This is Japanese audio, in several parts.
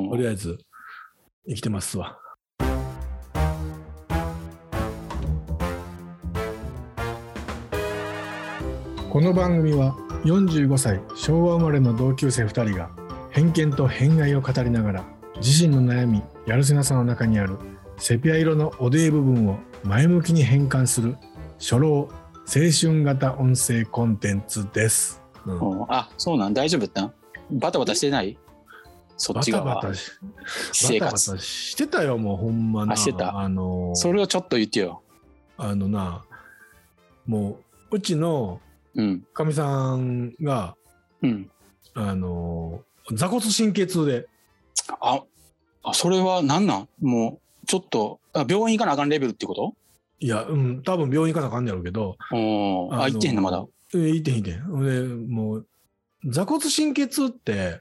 うん、とりあえず生きてますわ。この番組は45歳昭和生まれの同級生2人が偏見と偏愛を語りながら自身の悩みやるせなさの中にあるセピア色のおでい部分を前向きに変換する初老青春型音声コンテンツです、うん、あ、そうなん、大丈夫だな、バタバタしてない、そっち側バタバタ生活バタバタしてたよ、もうほんまな、してた、それをちょっと言ってよ、な、もううちのかみ、うん、さんが、うん、座骨神経痛で、あ、それは何なん、もうちょっと病院行かなあかんレベルってこと？いや、うん、多分病院行かなあかんねやろうけど、行ってへんのまだ、行ってへんで、もう座骨神経痛って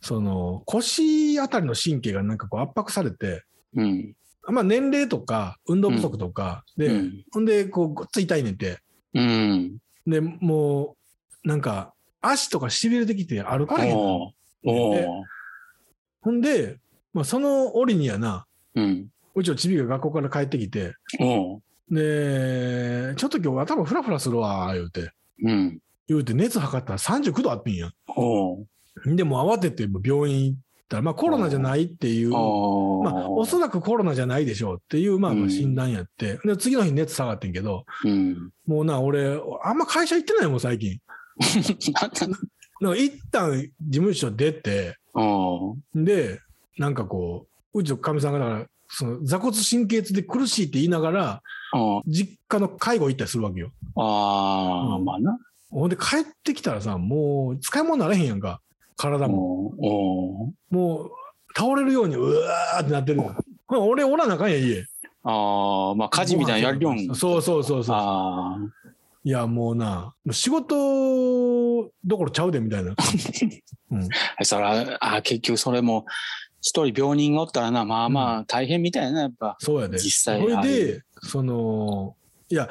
その腰あたりの神経がなんかこう圧迫されて、うん、まあ、年齢とか運動不足とかで、うん、ほんでこうごっつ痛いねんて、うん、でもうなんか足とか痺れてきて歩かれへんの、ほんで、まあ、その折にやな、うん、うちのチビが学校から帰ってきて、でちょっと今日頭フラフラするわ言うて、うん、言うて熱測ったら39度あってんやん。でも慌てて病院行ったら、まあ、コロナじゃないっていう、まあ、おそらくコロナじゃないでしょうっていう、まあ、診断やって、うん、で次の日熱下がってんけど、うん、もうな、俺あんま会社行ってないもん最近。なんか一旦事務所出て、でなんかこううちのかみさんがだからその座骨神経痛で苦しいって言いながら実家の介護行ったりするわけよ。ああ、うん、まあな。ほんで帰ってきたらさ、もう使い物になれへんやんか、体も。もう倒れるようにうわーってなってる。俺おらなあかんや家。ああ、まあ家事みたいなやるよん。そうそうそうそう。あ、いやもうな、仕事どころちゃうでみたいな。うん、そら、あ、結局それも一人病人がおったらな、まあまあ大変みたいな、やっぱ。そうやで。実際それでその、いや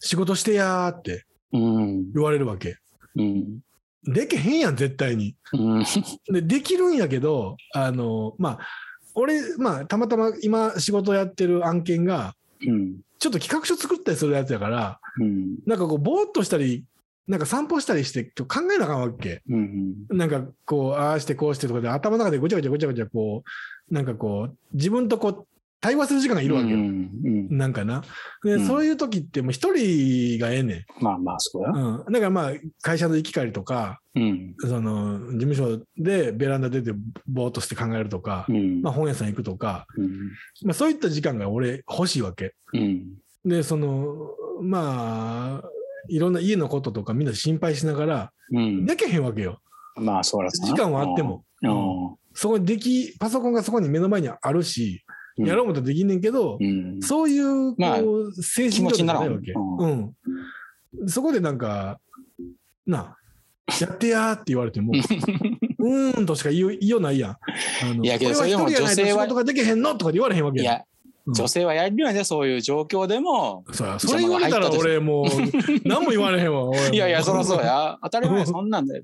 仕事してやーって言われるわけ。うん、できへんやん絶対に。うん、できるんやけど、まあ俺、まあたまたま今仕事やってる案件が。うん、ちょっと企画書作ったりするやつやから、うん、なんかこうぼーっとしたりなんか散歩したりして考えなあかんわけ、うんうん、なんかこうああしてこうしてとかで頭の中でごちゃごちゃごちゃごちゃこうなんかこう自分とこう対話する時間がいるわけよ、うんうん、なんかなで、うん、そういう時ってもう一人がええねん、まあまあそうや、うん、だからまあ会社の行き帰りとか、うん、その事務所でベランダ出てぼーっとして考えるとか、うん、まあ、本屋さん行くとか、うん、まあ、そういった時間が俺欲しいわけ、うん、でそのまあいろんな家のこととかみんな心配しながら、うん、できへんわけよ、まあ、そうだ時間はあっても、うん、そこにパソコンがそこに目の前にあるしやろうもとできんねんけど、うん、そういうこう、まあ、精神状態ないわけ、うんうん、そこでなんかなやってやーって言われてもうーんとしか言いようないやん、いやけどそれでも女性は仕事ができへんのとか言われへんわけやん、いや、うん、女性はやるよね、そういう状況でもそれ言われたら俺もう何も言われへんわいやいやそらそうや当たり前そんなんだよ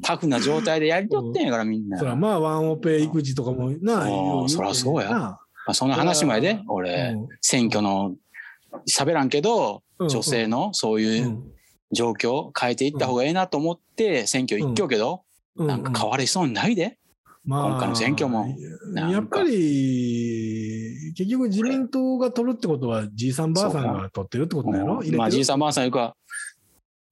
タフな状態でやりとってんやからみんなそらまあワンオペ育児とかもなあ、そらそうや、まあ、その話前で俺、うん、選挙の喋らんけど、うん、女性のそういう状況変えていった方がええなと思って選挙行っきょうけど、うん、なんか変わりそうにないで、まあ、今回の選挙もやっぱり結局自民党が取るってことはじいさんばあさんが取ってるってことなの、うん、まあじいさんばあさんいうか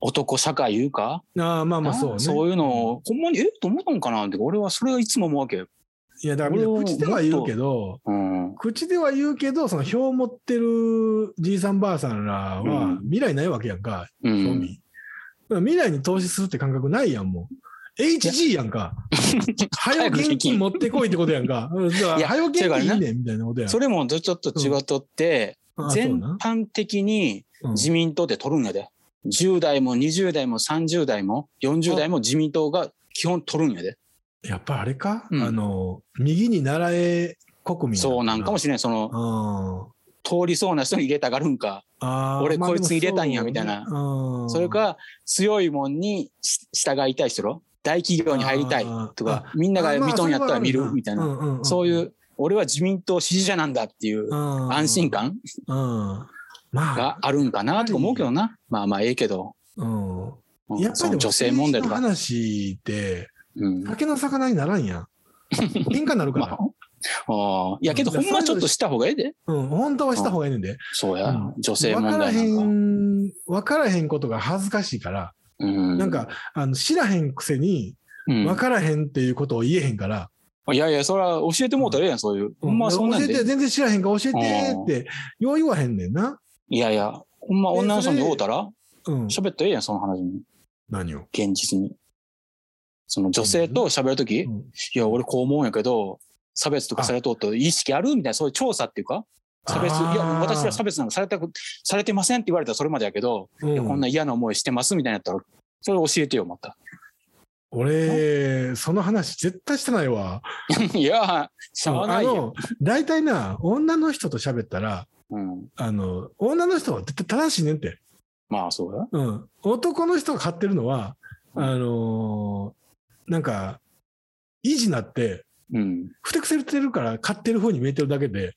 男社会いうか、あ、まあまあそうね、そういうのをほんまにええと思ったのかなって俺はそれはいつも思うわけ、いやだから口では言うけど、うん、口では言うけどその票を持ってるじいさんばあさんらは未来ないわけやんか、うん、未来に投資するって感覚ないやん、もう HG やんか早現金持ってこいってことやんか早現金いいねんみたいなことやん、それもちょっと違っとって、うん、全般的に自民党で取るんやで、うん、10代も20代も30代も40代も自民党が基本取るんやで、やっぱあれか、うん、右に習え国民そうなんかもしれない、その通りそうな人に入れたがるんか、俺こいつ入れたんやみたいな、それか強いもんに従いたい人ろ、大企業に入りたいとか、みんながミトンやったら見るみたいな、そういう俺は自民党支持者なんだっていう安心感があるんかなと思うけどな。まあまあええけど、やっぱり女性問題とか話で酒の魚にならんやん、喧嘩になるから。ああ、いやけどほんまちょっとした方がええで。本当はした方がええねんで。そうや、女性問題なんか分からへんことが恥ずかしいから、なんか知らへんくせに分からへんっていうことを言えへんから。いやいや、それは教えてもうたらええやん、そういう。ほんまそんなんで。教えて、全然知らへんから教えてってよう言わへんねんな。いやいや、ほんま女の人に会うたら喋ったらええやん、その話に。何を？現実に。その女性と喋るとき、いや俺こう思うんやけど。差別とかされとうと意識あるみたいな、そういう調査っていうか、差別、いや私は差別なんかされてませんって言われたらそれまでやけど、いやこんな嫌な思いしてますみたいなやったらそれ教えてよ。また俺その話絶対してないわ。いやしたないよ。大体な、女の人と喋ったら、女の人は絶対正しいねんって。まあそうだ、男の人が買ってるのはなんか意地なってふてくされてるから勝ってる風に見えてるだけで、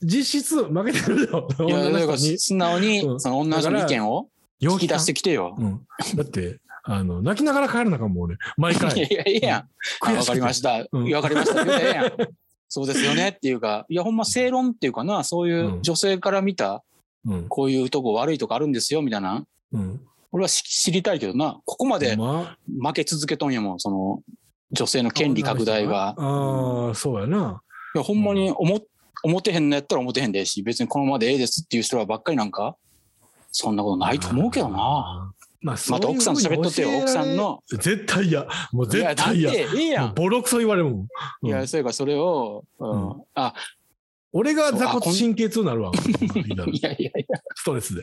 実質負けてるよ。いや、だから素直にその女の人の意見を引き出してきてよ。だって泣きながら帰るのかも俺毎回。いやいや、わかりました。わかりました。いやいや、そうですよねっていうか、いやほんま正論っていうかな、そういう女性から見たこういうとこ悪いとこあるんですよみたいな。俺は知りたいけどな、ここまで負け続けとんやもん、その。女性の権利拡大が。ああ、そうやな。いや、ほんまに思ってへんのやったら思ってへんでし、別にこのままでええですっていう人らばっかりなんか、そんなことないと思うけどな。また奥さんと喋っとってよ、奥さんの。絶対嫌。もう絶対嫌。ええやん。ボロクソ言われるもん。いや、そうか、それを、あ、俺が座骨神経痛になるわ。いやいやいや。ストレスで。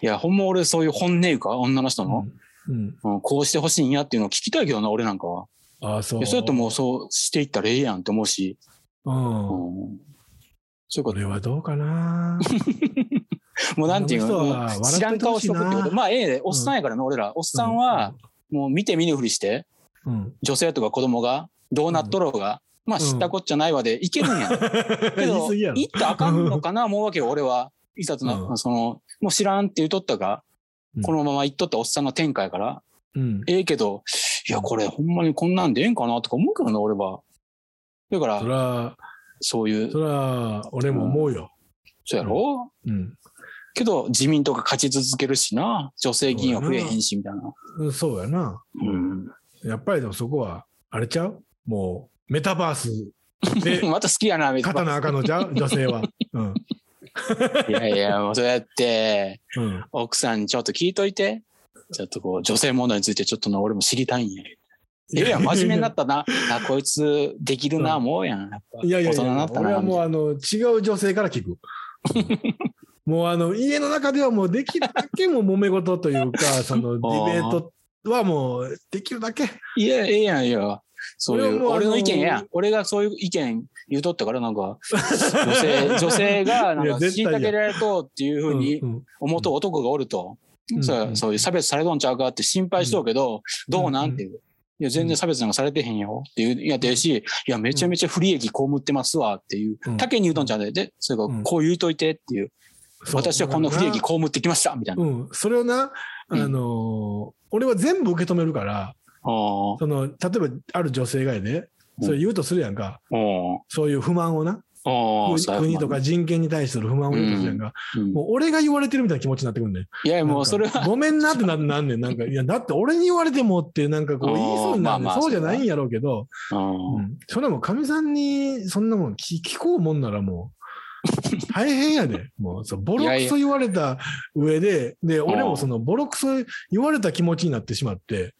いや、ほんま俺そういう本音言うか、女の人の。こうしてほしいんやっていうのを聞きたいけどな、俺なんかは。ああ、そう。そうやってもうそうしていったらええやんって思うし。そういうこと。俺はどうかな。もうなんていうの、知らん顔しとくってこと。まあええ、おっさんやからね、俺ら。おっさんは、もう見て見ぬふりして、女性とか子供が、どうなっとろうが、まあ知ったこっちゃないわでいけるんや。けど、行ったらあかんのかな、思うわけよ、俺は。いざとな、その、もう知らんって言うとったか、このまま行っとったおっさんの天下やから、ええけど、いやこれほんまにこんなんでええんかなとか思うけどな俺は。だからそういうそれは俺も思うよ。そうやろ。けど自民党が勝ち続けるしな、女性議員は増えへんしみたいな。そうやな。やっぱりでもそこはあれちゃう、もうメタバースでまた好きやなメタバース。肩の赤のちゃう女性は。いやいや、もうそうやって奥さんにちょっと聞いといて。ちょっとこう女性問題についてちょっとな俺も知りたいんや。いや真面目になったな。あ、こいつできるな思うやん。いやいや、俺はもう違う女性から聞く。もう家の中ではもうできるだけもう揉め事というかそのディベートはもうできるだけ。いやいやいや。そういう俺の意見や。俺がそういう意見言うとったからなんか女性がなんか虐げられとうっていうふうに思うと男がおると。そういう差別されとんちゃうかって心配しとうけど、どうなんていう。いや、全然差別なんかされてへんよっていう、いや、でし、いや、めちゃめちゃ不利益被ってますわっていう、他県に言うとんちゃうんで、それからこう言うといてっていう、私はこんな不利益被ってきましたみたいな。それをな、俺は全部受け止めるから、その、例えばある女性がやで、それ言うとするやんか、そういう不満をな。国とか人権に対する不満を言うとするやんか、もう俺が言われてるみたいな気持ちになってくるんだよ。いや、もうそれはごめんなってなんねん。なんか、いやだって俺に言われてもってなんかこう言いそうになる。そうじゃないんやろうけど、それもかみさんにそんなもん聞こうもんならもう大変やで。もうそうボロクソ言われた上で、で俺もそのボロクソ言われた気持ちになってしまって、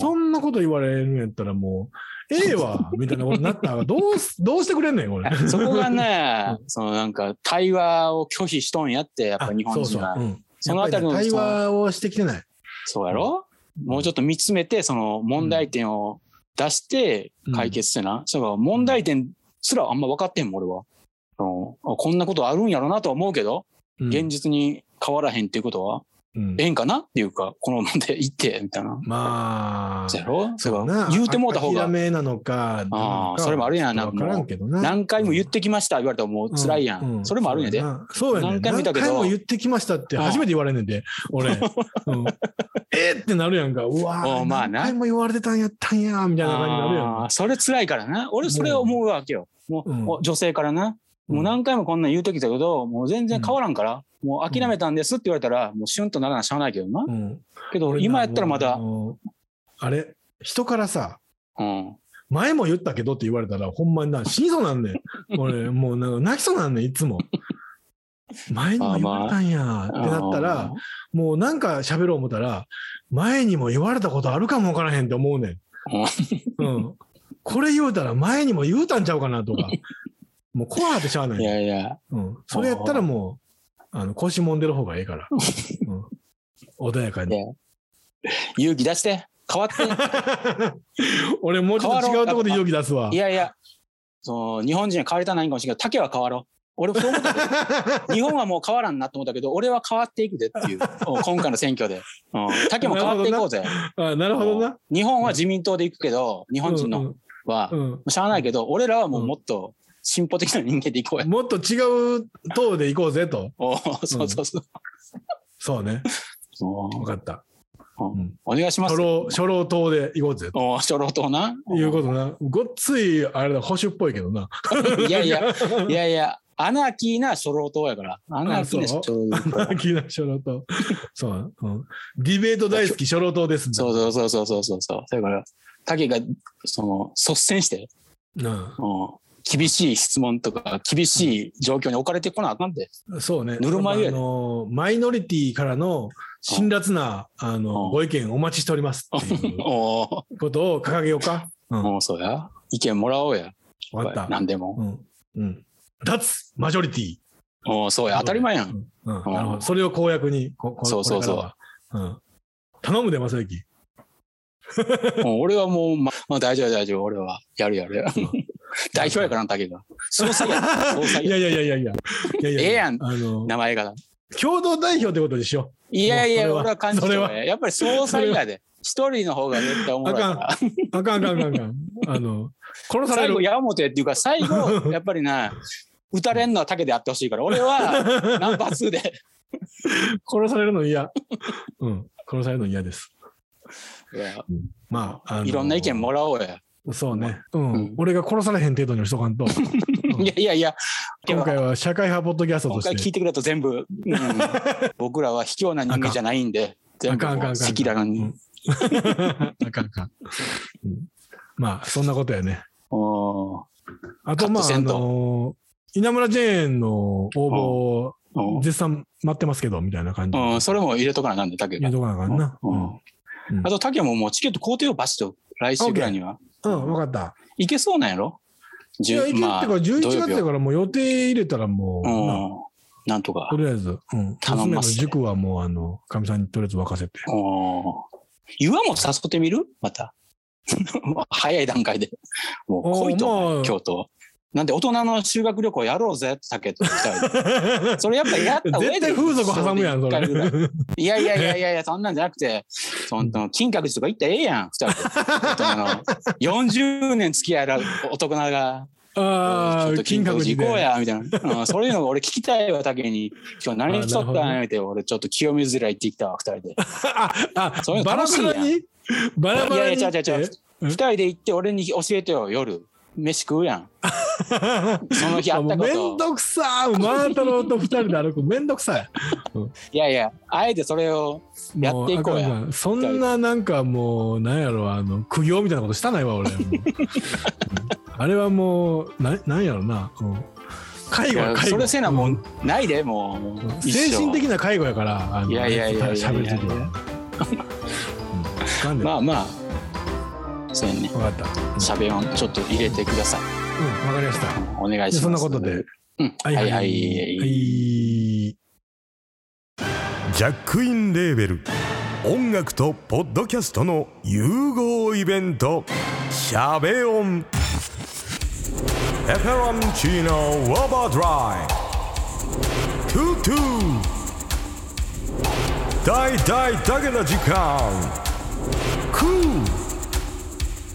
そんなこと言われるんやったらもうええわみたいなことになったらどうしてくれんねん俺。そこがね、そのなんか対話を拒否しとんやって、やっぱ日本人はそのあたりの対話をしてきてない。そうやろ、もうちょっと見つめてその問題点を出して解決してな。そうか、問題点すらあんま分かってんもん俺は。こんなことあるんやろなとは思うけど現実に変わらへんっていうことはええんかなっていうか、このままでいって、みたいな。まあ。そうやろ？そうか。言うてもうた方が。諦めなのか。ああ、それもあるやん。なんかもう何回も言ってきました言われたらもう辛いやん。うんうん、それもあるんやで。そうやね。何回も言ったけど。何回も言ってきましたって初めて言われんねんで、俺。うん、ってなるやんか。うわぁ。何回も言われてたんやったんや、みたいな感じになるやんか。それ辛いからな。俺、それ思うわけよ。もう女性からな。もう何回もこんなん言うときだけど、もう全然変わらんから、もう諦めたんですって言われたら、もうシュンとならなしゃあないけどな。うん、けど今やったらまだ。あれ、人からさ、うん、前も言ったけどって言われたら、ほんまにな、死にそうなんねん。俺、もうなんか泣きそうなんねん、いつも。前にも言われたんやってなったら、まあ、もうなんか喋ろう思ったら、前にも言われたことあるかもわからへんって思うねん。うん、これ言うたら前にも言うたんちゃうかなとか。もう怖ってしゃあない。いやいや、うん、それやったらもう腰もんでる方がいいから、うん、穏やかに。勇気出して変わって。俺もうちょっと違うところで勇気出すわ。いやいや、その日本人は変わりたないんかもしれないけど、竹は変わろう。俺もそう思ったけど、日本はもう変わらんなと思ったけど、俺は変わっていくでっていう、今回の選挙で、うん、竹も変わっていこうぜ。あ、なるほどな。日本は自民党でいくけど、日本人のは、うん、しゃあないけど、俺らはもうもっと、うん、進歩的な人間でいこうや。もっと違う党でいこうぜと。そうそうそう。そうね。分かった。お願いします。初老党でいこうぜと。初老党な。いうことな。ごっついあれだ、保守っぽいけどな。いやいやいやいや、アナーキーな初老党やから。アナーキーな初老党。そう。ディベート大好き初老党です。そうそうそうそうそうそう。だから竹がその率先して。厳しい質問とか厳しい状況に置かれてこなあかんで。そうね。ぬるま湯やね。マイノリティからの辛辣なご意見お待ちしておりますっていうことを掲げようか。もうそうや。意見もらおうや。わかった。何でも。うん。脱マジョリティ。そうや。当たり前やん。なるほど。それを公約に。そうそうそう。頼むで、正行。俺はもう、まあ大丈夫大丈夫。俺はやるやる。代表やからな、竹が。そうそう。いやいやいやいやいや。ええやん、名前が。共同代表ってことでしょ。いやいや、俺は感じてない。やっぱり総裁やで。一人の方が絶対おもろいから。あかん、あかん、あかん。殺される。最後、山本やっていうか、最後、やっぱりな、打たれんのは竹でやってほしいから、俺はナンバー2で。殺されるの嫌。うん、殺されるの嫌です。まあ、いろんな意見もらおうや。そうね、うん、俺が殺されへん程度にしとかんと。いやいやいや、今回は社会派ポッドキャストとして今回聞いてくれたと全部、うん、僕らは卑怯な人間じゃないんで、全部赤裸々に。あかんかん。まあそんなことやね。あとまあ稲村ジェーンの応募絶賛待ってますけどみたいな感じ、うん、それも入れとかなあかんで、竹入れとかなあかんな。あと竹ももうチケット工程をバシッと来週ぐらいには。うん、分かった。いけそうなんやろ？いや、いけるってか、11月だからもう予定入れたらもう、なんとか。とりあえず、頼みます。塾はもう、かみさんにとりあえず任せて。湯はもう誘ってみる？また。早い段階で。もう来いと、京都。なんで、大人の修学旅行やろうぜって、竹と2人。それやっぱやった上で。絶対風俗挟むやん、それ。いやいやいやいやいや、そんなんじゃなくて、金閣寺とか行ったらええやん、2人。40年付き合える男なが。ああ、金閣寺行こうや、みたいな。そういうのが俺聞きたいわ、竹に。今日何しとったんやって、俺ちょっと清水寺行ってきたわ、2人で。あ、そういうの楽しいやん。バラバラに。いやいや、違う違う違う。2人で行って、俺に教えてよ、夜。飯食うやん。その日あったこと。めんどくさー。マー太郎と二人で歩くめんどくさい。いやいや、あえてそれをやっていこうや。そんななんかもうなんやろ、苦行みたいなことしたないわ俺。あれはもうなんやろな。介護や介護。それせなもうないでもう。精神的な介護やから。いやいやいや。喋る時は。まあまあ。そうね、分かった。喋音ちょっと入れてください。うん、わかりました。お願いします。そんなことで。うん、はいはいはい。ジャックインレーベル、音楽とポッドキャストの融合イベント、喋音。エフェロンチーノウォーバードライ。トゥトゥ。大大だけの時間クー